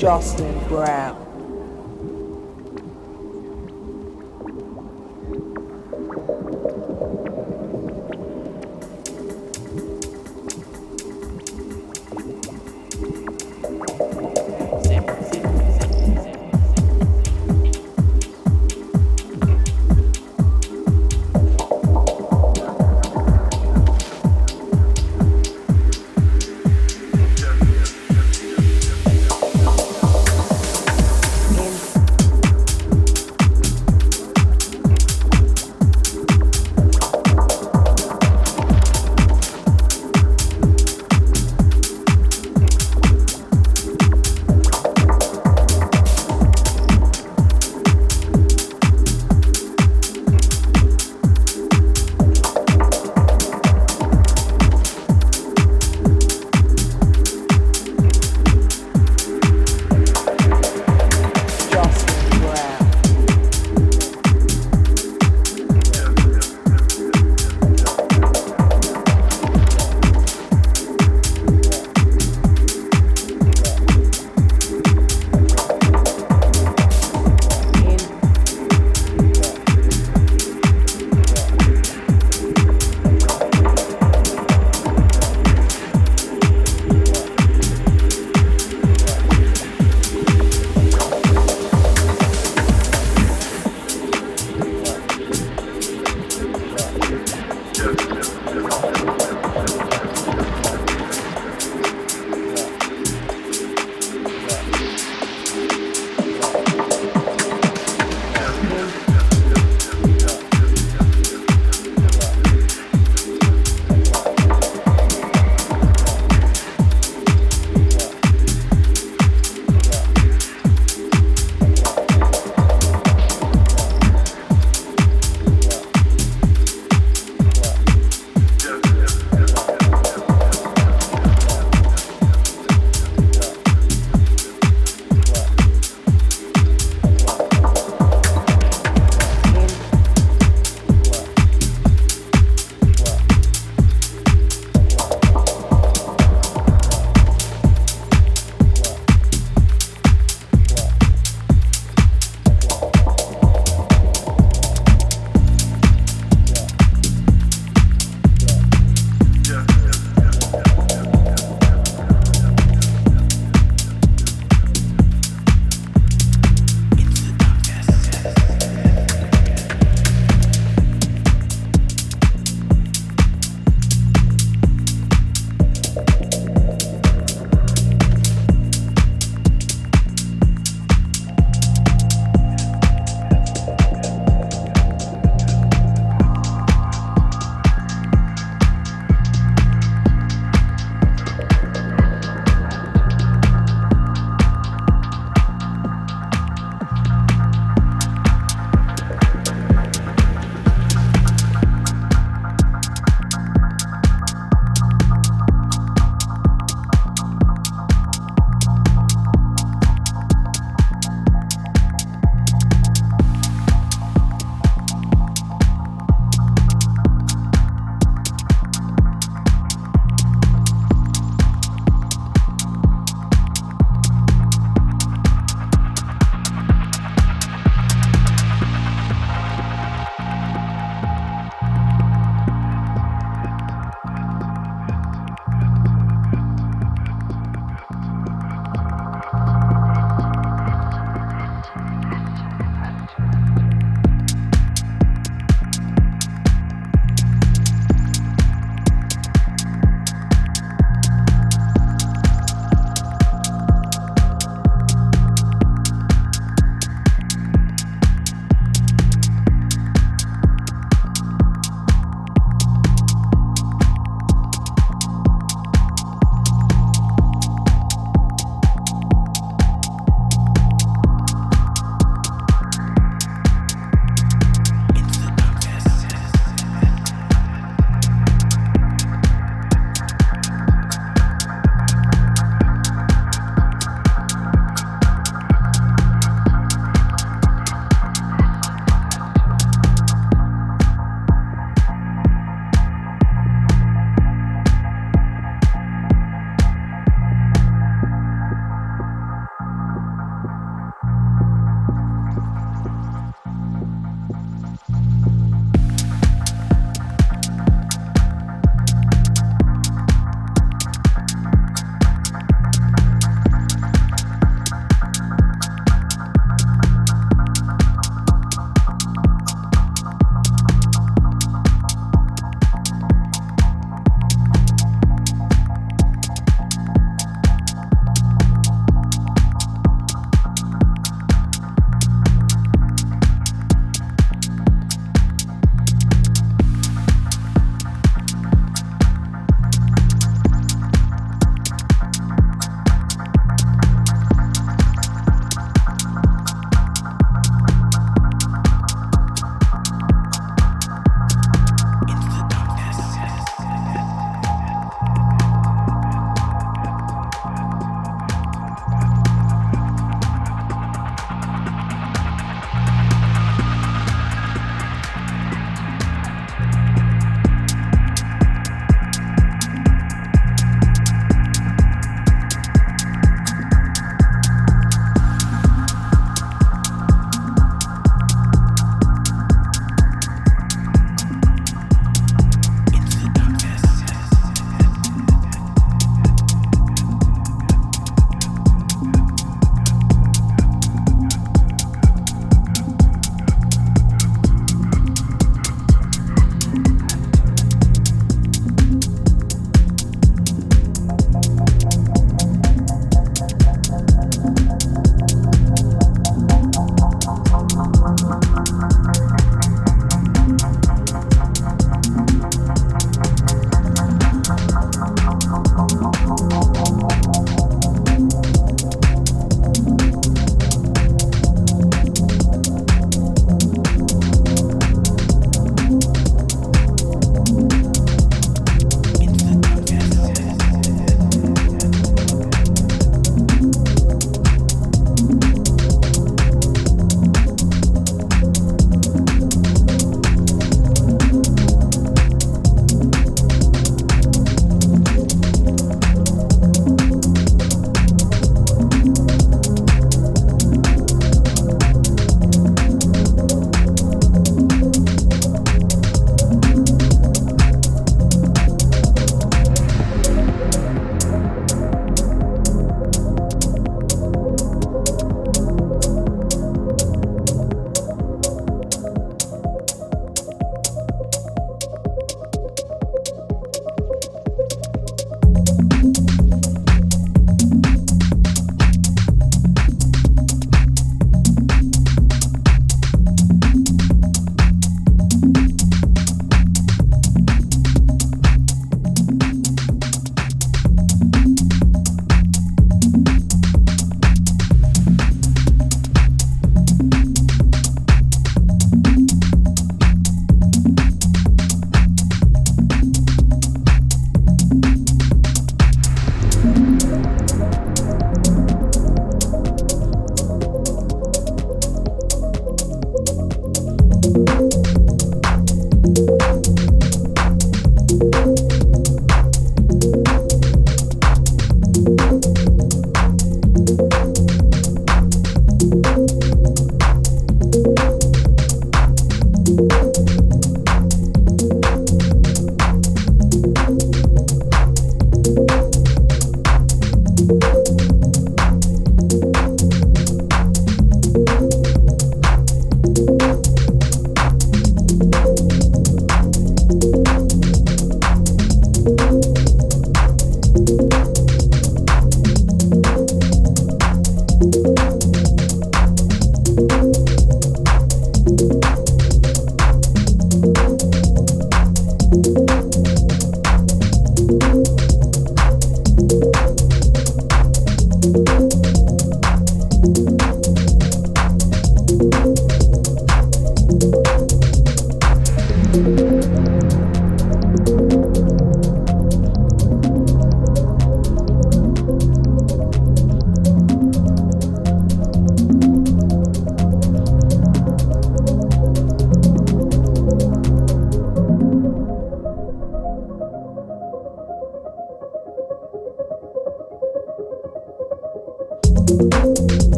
Jocelyn Brown.